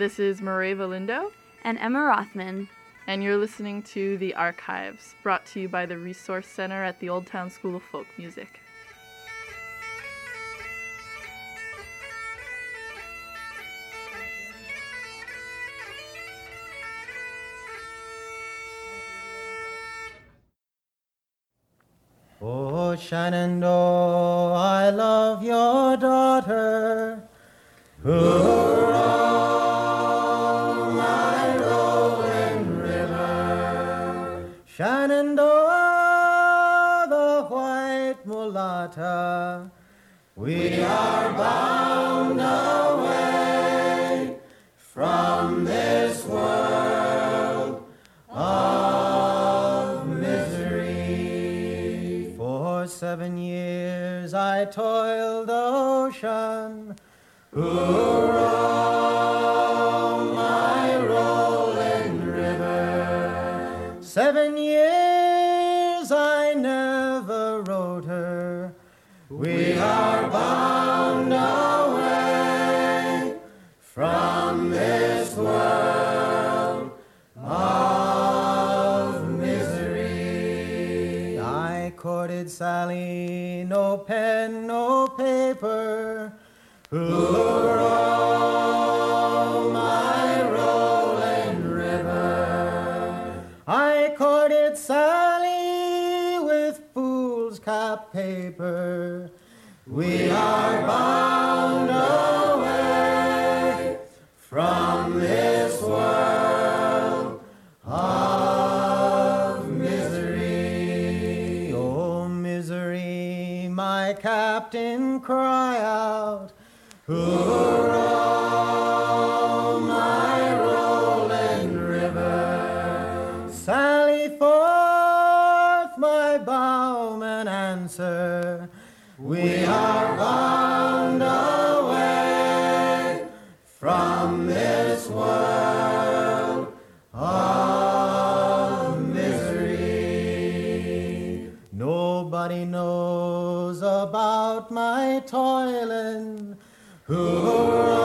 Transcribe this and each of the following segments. This is Mareva Valindo and Emma Rothman, and you're listening to The Archives, brought to you by the Resource Center at the Old Town School of Folk Music. Oh, Shenandoah, I love your daughter. Hurrah, my rolling river. Shenandoah, the white mulatta. We are bound away from this world of misery. For 7 years I toiled the ocean. Hurrah, my rolling river. 7 years I never rode her. We are bound away from this world of misery. I courted Sally, no pen, no paper. Hurrah, my rolling river. I courted Sally with fool's cap paper. We are bound away from this world of misery. Oh, misery, my captain, cry out. Hurrah, my rolling river. Sally forth, my bowman, answer. We are bound away from this world of misery. Nobody knows about my toiling. Hurrah,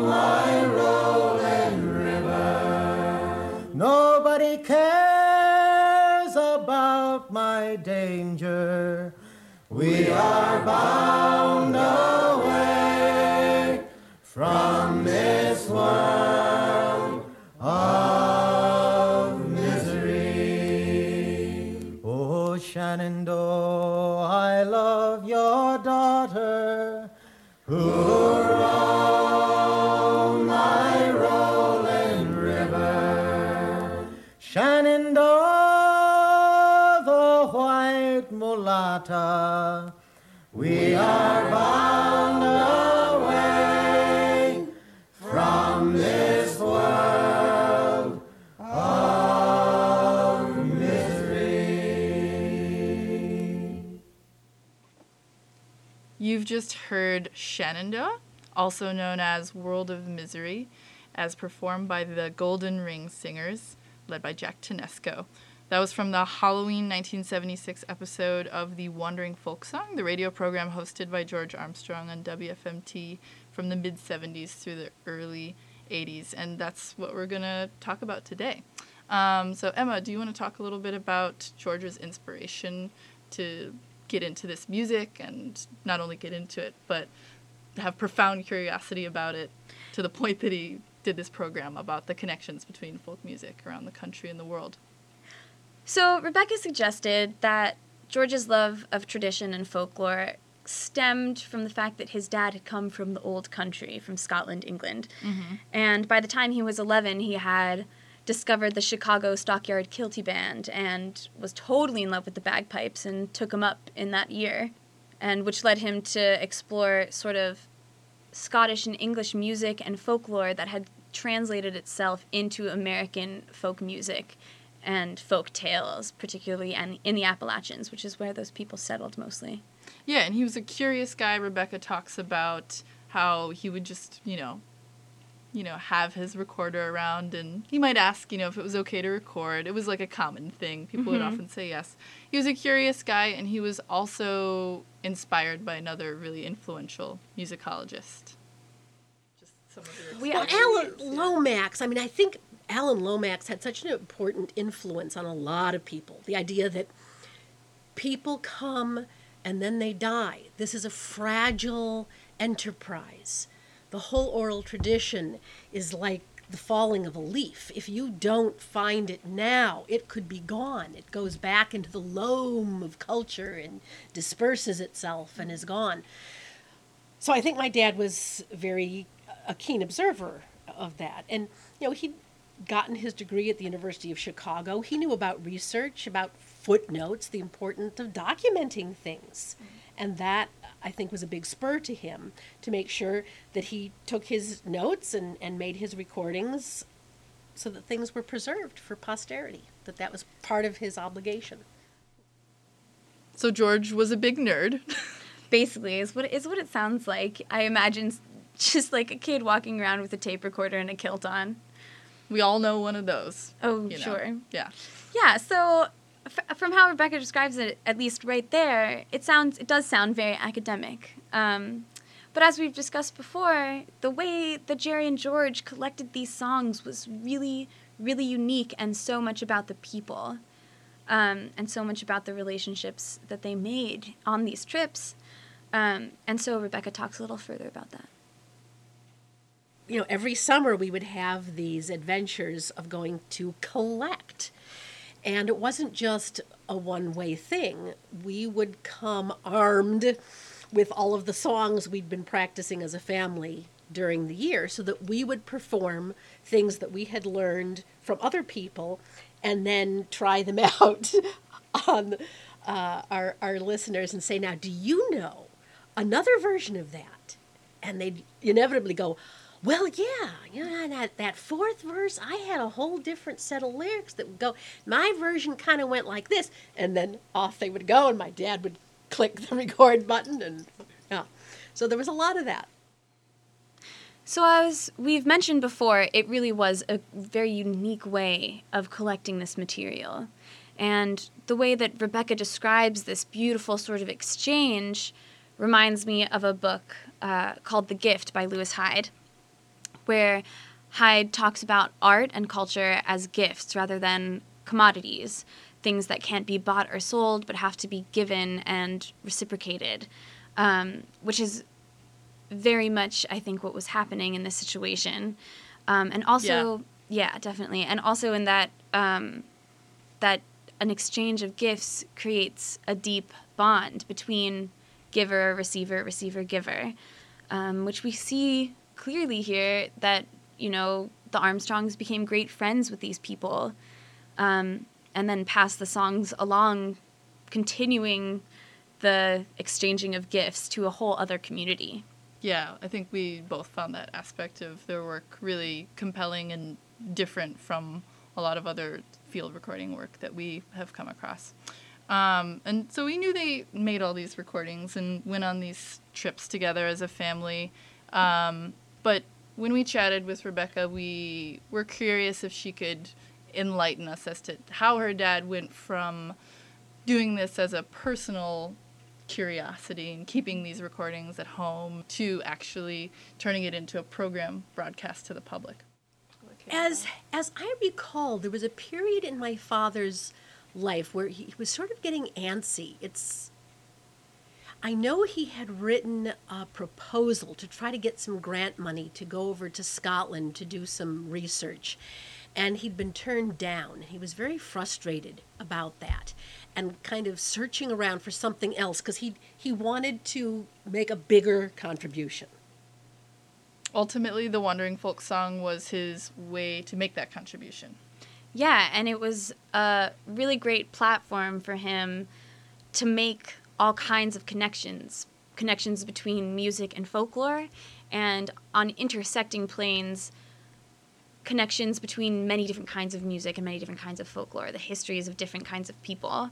my rolling river. Nobody cares about my danger. We are bound away from this world of misery. Oh, Shenandoah, I love your daughter. Hurrah, my rolling river. Shenandoah, the white mulatta. We are bound away from this world of misery. You've just heard Shenandoah, also known as World of Misery, as performed by the Golden Ring Singers, led by Jack Stanesco. That was from the Halloween 1976 episode of The Wandering Folk Song, the radio program hosted by George Armstrong on WFMT from the mid-70s through the early 80s, and that's what we're going to talk about today. So Emma, do you want to talk a little bit about George's inspiration to get into this music, and not only get into it, but have profound curiosity about it to the point that he did this program about the connections between folk music around the country and the world? So Rebecca suggested that George's love of tradition and folklore stemmed from the fact that his dad had come from the old country, from Scotland, England. Mm-hmm. And by the time he was 11, he had discovered the Chicago Stockyard Kiltie Band and was totally in love with the bagpipes and took him up in that year, and which led him to explore sort of Scottish and English music and folklore that had translated itself into American folk music and folk tales, particularly in the Appalachians, which is where those people settled mostly. Yeah, and he was a curious guy. Rebecca talks about how he would just, you know, have his recorder around, and he might ask, if it was okay to record. It was like a common thing. People would often say yes. He was a curious guy, and he was also inspired by another really influential musicologist. Just some of your experiences? Well, Alan Lomax, I mean, I think Alan Lomax had such an important influence on a lot of people. The idea that people come and then they die. This is a fragile enterprise. The whole oral tradition is like the falling of a leaf. If you don't find it now, it could be gone. It goes back into the loam of culture and disperses itself and is gone. So I think my dad was a keen observer of that. And, you know, he'd gotten his degree at the University of Chicago. He knew about research, about footnotes, the importance of documenting things. Mm-hmm. And that, I think, was a big spur to him to make sure that he took his notes and made his recordings so that things were preserved for posterity, that was part of his obligation. So George was a big nerd. Basically, is what it sounds like. I imagine just like a kid walking around with a tape recorder and a kilt on. We all know one of those. Oh, sure. Know. Yeah. Yeah, so... From how Rebecca describes it, at least right there, it does sound very academic. But as we've discussed before, the way that Gerry and George collected these songs was really, really unique and so much about the people, and so much about the relationships that they made on these trips. And so Rebecca talks a little further about that. You know, every summer we would have these adventures of going to collect. And it wasn't just a one-way thing. We would come armed with all of the songs we'd been practicing as a family during the year so that we would perform things that we had learned from other people and then try them out on our listeners and say, now, do you know another version of that? And they'd inevitably go, well, yeah, you know, that fourth verse, I had a whole different set of lyrics that would go, my version kind of went like this, and then off they would go, and my dad would click the record button, and yeah. So there was a lot of that. So as we've mentioned before, it really was a very unique way of collecting this material. And the way that Rebecca describes this beautiful sort of exchange reminds me of a book called The Gift by Lewis Hyde, where Hyde talks about art and culture as gifts rather than commodities, things that can't be bought or sold but have to be given and reciprocated, which is very much, I think, what was happening in this situation. And also, yeah, definitely. And also in that, that an exchange of gifts creates a deep bond between giver, receiver, receiver, giver, which we see clearly here that, you know, the Armstrongs became great friends with these people, and then passed the songs along, continuing the exchanging of gifts to a whole other community. Yeah, I think we both found that aspect of their work really compelling and different from a lot of other field recording work that we have come across. And so we knew they made all these recordings and went on these trips together as a family. But when we chatted with Rebecca, we were curious if she could enlighten us as to how her dad went from doing this as a personal curiosity and keeping these recordings at home to actually turning it into a program broadcast to the public. As I recall, there was a period in my father's life where he was sort of getting antsy. I know he had written a proposal to try to get some grant money to go over to Scotland to do some research, and he'd been turned down. He was very frustrated about that and kind of searching around for something else because he wanted to make a bigger contribution. Ultimately, the Wandering Folk Song was his way to make that contribution. Yeah, and it was a really great platform for him to make all kinds of connections between music and folklore, and on intersecting planes, connections between many different kinds of music and many different kinds of folklore, the histories of different kinds of people.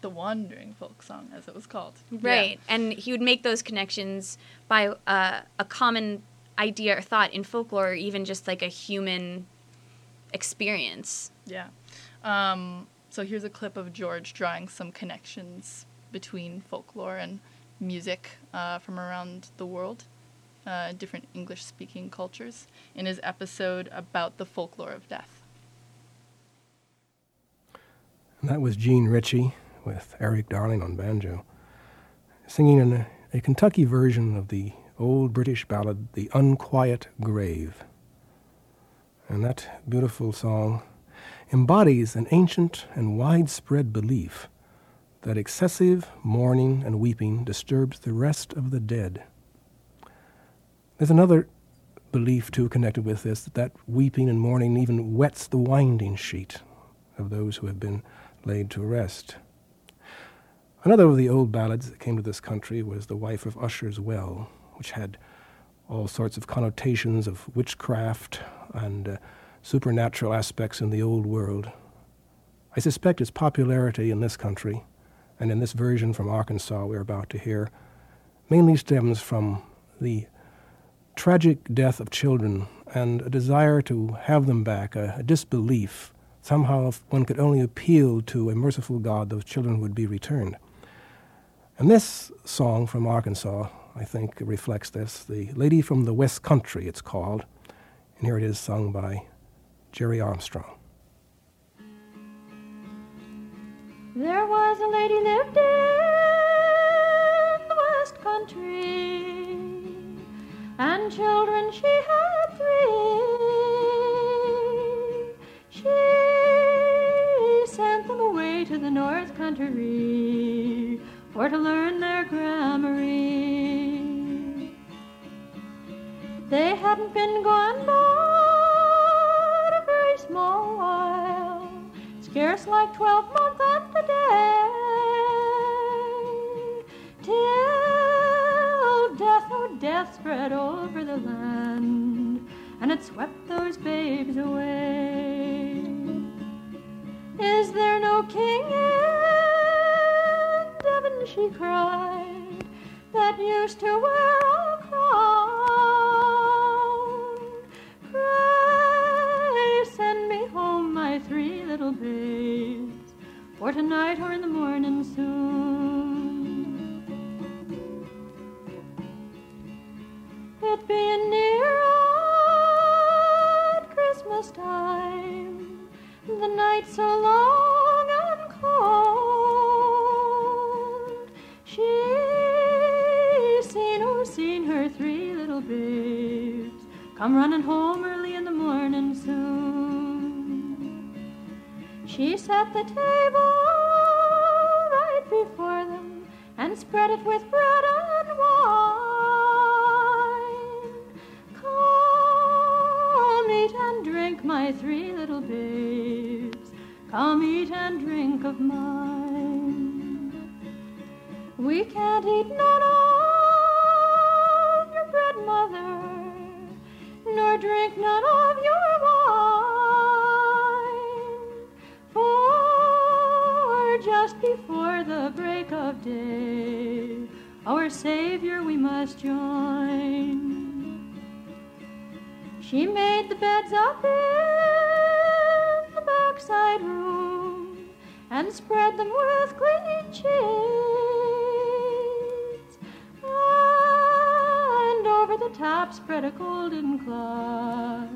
The Wandering Folk Song, as it was called. Right, yeah. And he would make those connections by a common idea or thought in folklore, or even just like a human experience. Yeah. So here's a clip of George drawing some connections between folklore and music from around the world. different English-speaking cultures in his episode about the folklore of death. And that was Gene Ritchie with Eric Darling on banjo, singing in a Kentucky version of the old British ballad, The Unquiet Grave. And that beautiful song embodies an ancient and widespread belief that excessive mourning and weeping disturbs the rest of the dead. There's another belief, too, connected with this, that weeping and mourning even wets the winding sheet of those who have been laid to rest. Another of the old ballads that came to this country was The Wife of Usher's Well, which had all sorts of connotations of witchcraft and supernatural aspects in the old world. I suspect its popularity in this country, and in this version from Arkansas we're about to hear, mainly stems from the tragic death of children and a desire to have them back, a disbelief. Somehow, if one could only appeal to a merciful God, those children would be returned. And this song from Arkansas, I think, reflects this. The Lady from the West Country, it's called. And here it is sung by Gerry Armstrong. There was a lady lived in the West Country, and children she had three. She sent them away to the North Country for to learn their grammary. They hadn't been gone but a very small while, scarce like 12 months at the day, till death, oh death, spread over the land, and it swept those babes away. Is there no king in Devon, she cried, that used to wear a crown? Pray send me home my three little babes, for tonight or in the morning soon. It being near at Christmas time, the night so long and cold, she's seen, oh seen her three little babes come running home early in the morning soon. She set the table right before them and spread it with bread and wine. Come, eat and drink, my three little babes, come eat and drink of mine. We can't eat none of your bread, mother, nor drink none of your wine. Just before the break of day, our Savior we must join. She made the beds up in the backside room and spread them with clean sheets, and over the top spread a golden cloth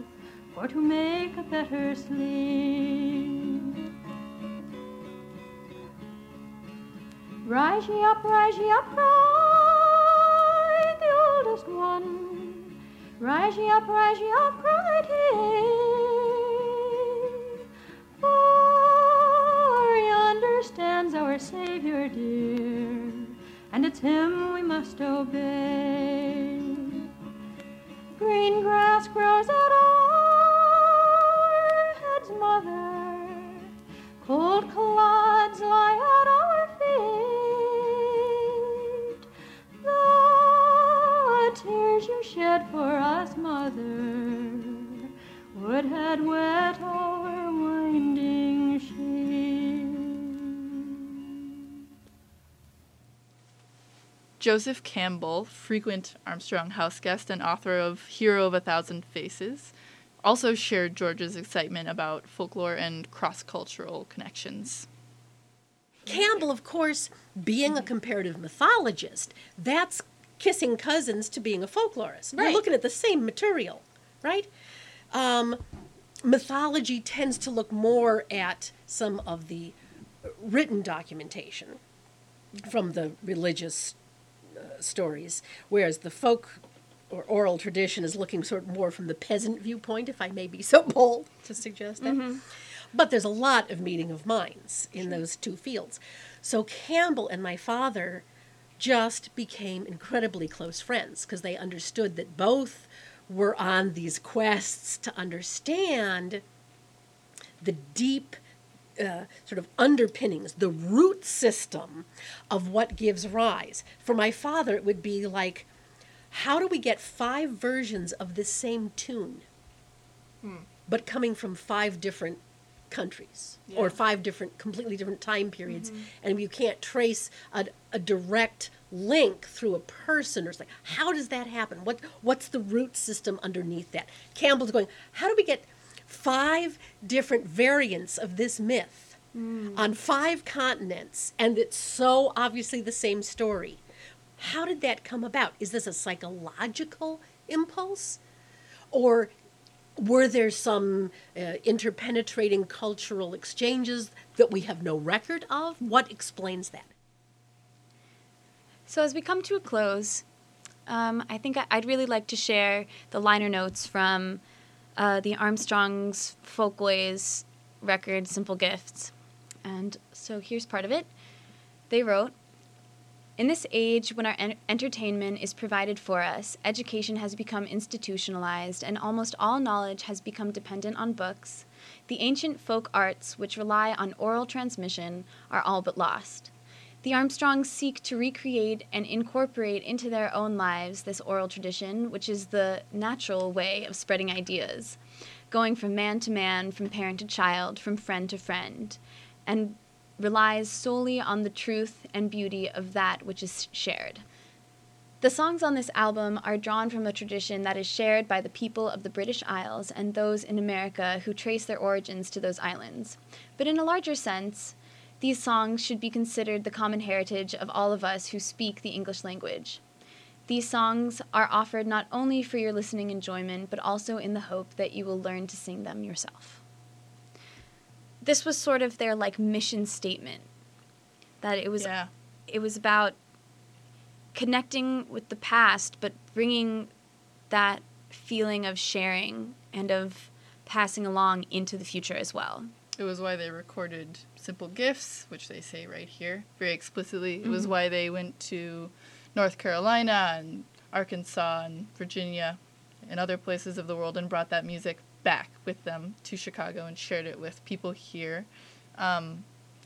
for to make a better sleep. Rise ye up, rise ye up, cried the oldest one. Rise ye up, cried he. For yonder stands our Savior dear, and it's him we must obey. Green grass grows at our heads, mother. Cold clods lie at our feet. The tears you shed for us, mother, would had wet our winding sheet. Joseph Campbell, frequent Armstrong houseguest and author of Hero of a Thousand Faces, also shared George's excitement about folklore and cross-cultural connections. Campbell, of course, being a comparative mythologist, that's kissing cousins to being a folklorist. Right. You're looking at the same material, right? Mythology tends to look more at some of the written documentation from the religious stories, whereas the folk or oral tradition is looking sort of more from the peasant viewpoint, if I may be so bold to suggest that. Mm-hmm. But there's a lot of meeting of minds in those two fields. So Campbell and my father just became incredibly close friends because they understood that both were on these quests to understand the deep sort of underpinnings, the root system of what gives rise. For my father, it would be like, how do we get five versions of the same tune, but coming from five different countries or five different, completely different time periods, and you can't trace a direct link through a person or something. How does that happen? What's the root system underneath that? Campbell's going, how do we get five different variants of this myth on five continents, and it's so obviously the same story? How did that come about? Is this a psychological impulse, or were there some interpenetrating cultural exchanges that we have no record of? What explains that? So as we come to a close, I think I'd really like to share the liner notes from the Armstrong's Folkways record, Simple Gifts. And so here's part of it. They wrote, "In this age when our entertainment is provided for us, education has become institutionalized and almost all knowledge has become dependent on books, the ancient folk arts, which rely on oral transmission, are all but lost. The Armstrongs seek to recreate and incorporate into their own lives this oral tradition, which is the natural way of spreading ideas, going from man to man, from parent to child, from friend to friend, and relies solely on the truth and beauty of that which is shared. The songs on this album are drawn from a tradition that is shared by the people of the British Isles and those in America who trace their origins to those islands. But in a larger sense, these songs should be considered the common heritage of all of us who speak the English language. These songs are offered not only for your listening enjoyment, but also in the hope that you will learn to sing them yourself." This was sort of their, like, mission statement, that it was about connecting with the past, but bringing that feeling of sharing and of passing along into the future as well. It was why they recorded Simple Gifts, which they say right here very explicitly. It was why they went to North Carolina and Arkansas and Virginia and other places of the world and brought that music back with them to Chicago and shared it with people here. And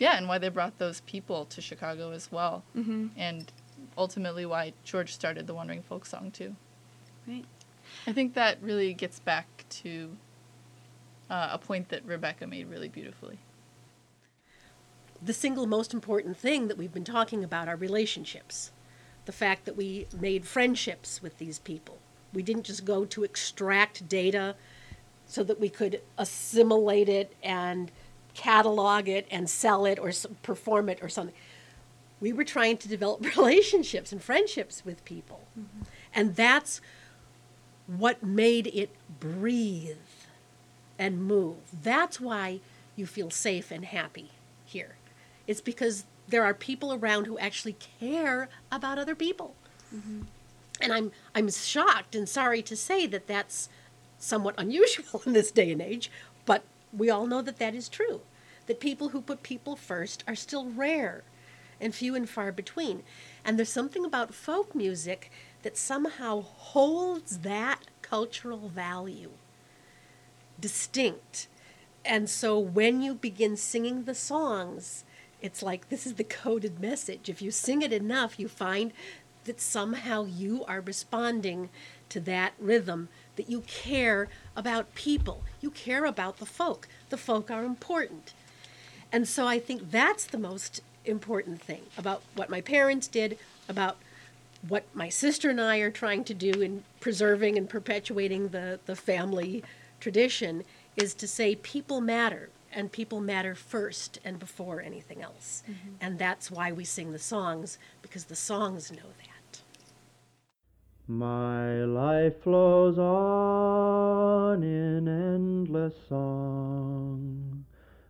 why they brought those people to Chicago as well. Mm-hmm. And ultimately why George started the Wandering Folk Song, too. Right. I think that really gets back to a point that Rebecca made really beautifully. The single most important thing that we've been talking about are relationships. The fact that we made friendships with these people. We didn't just go to extract data so that we could assimilate it and catalog it and sell it or perform it or something. We were trying to develop relationships and friendships with people. Mm-hmm. And that's what made it breathe and move. That's why you feel safe and happy here. It's because there are people around who actually care about other people. Mm-hmm. And I'm shocked and sorry to say that that's somewhat unusual in this day and age, but we all know that that is true, that people who put people first are still rare and few and far between. And there's something about folk music that somehow holds that cultural value distinct. And so when you begin singing the songs, it's like this is the coded message. If you sing it enough, you find that somehow you are responding to that rhythm, that you care about people, you care about the folk. The folk are important. And so I think that's the most important thing about what my parents did, about what my sister and I are trying to do in preserving and perpetuating the family tradition, is to say people matter, and people matter first and before anything else. Mm-hmm. And that's why we sing the songs, because the songs know that. My life flows on in endless song,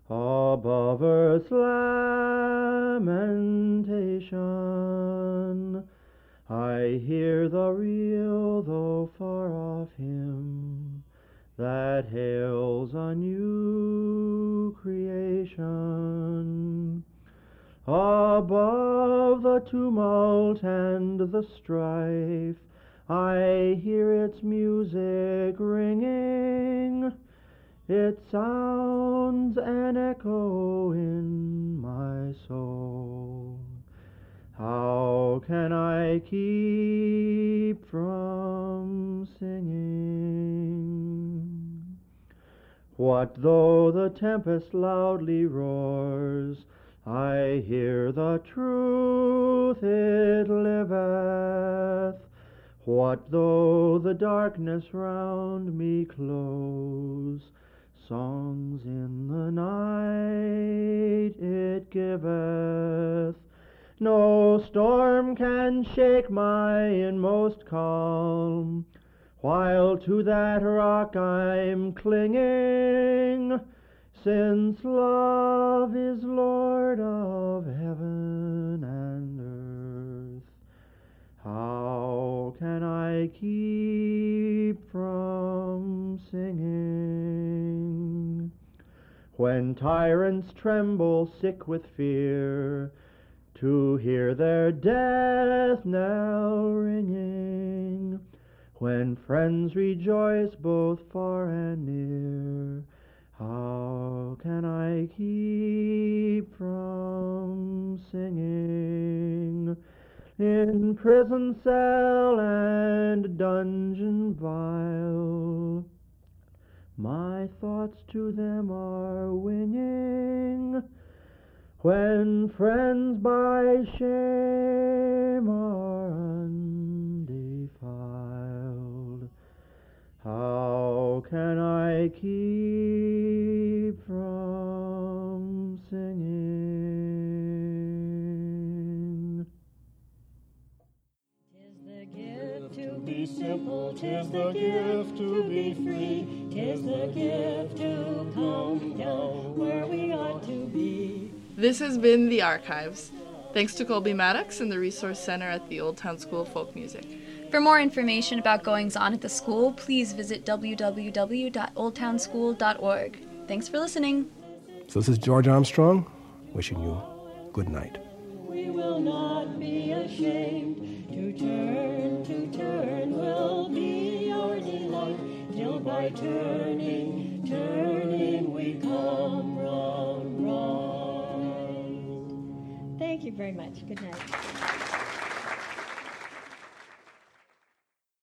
above earth's lamentation. I hear the real, though far off, hymn that hails a new creation. Above the tumult and the strife, I hear its music ringing. It sounds an echo in my soul. How can I keep from singing? What though the tempest loudly roars, I hear the truth, it liveth. What though the darkness round me close, songs in the night it giveth. No storm can shake my inmost calm, while to that rock I'm clinging, since love is Lord of heaven and earth. How can I keep from singing? When tyrants tremble sick with fear, to hear their death knell ringing, when friends rejoice both far and near, how can I keep from singing? In prison cell and dungeon vile, my thoughts to them are winging. When friends by shame are undefiled, how can I keep from singing? 'Tis the gift to be simple, 'tis the gift to be free, 'tis the gift to come down where we ought to be. This has been The Archives. Thanks to Colby Maddox and the Resource Center at the Old Town School of Folk Music. For more information about goings-on at the school, please visit www.oldtownschool.org. Thanks for listening. So this is George Armstrong wishing you good night. We will not be ashamed to turn will be your delight, till by turning, turning we come round, round. Thank you very much. Good night.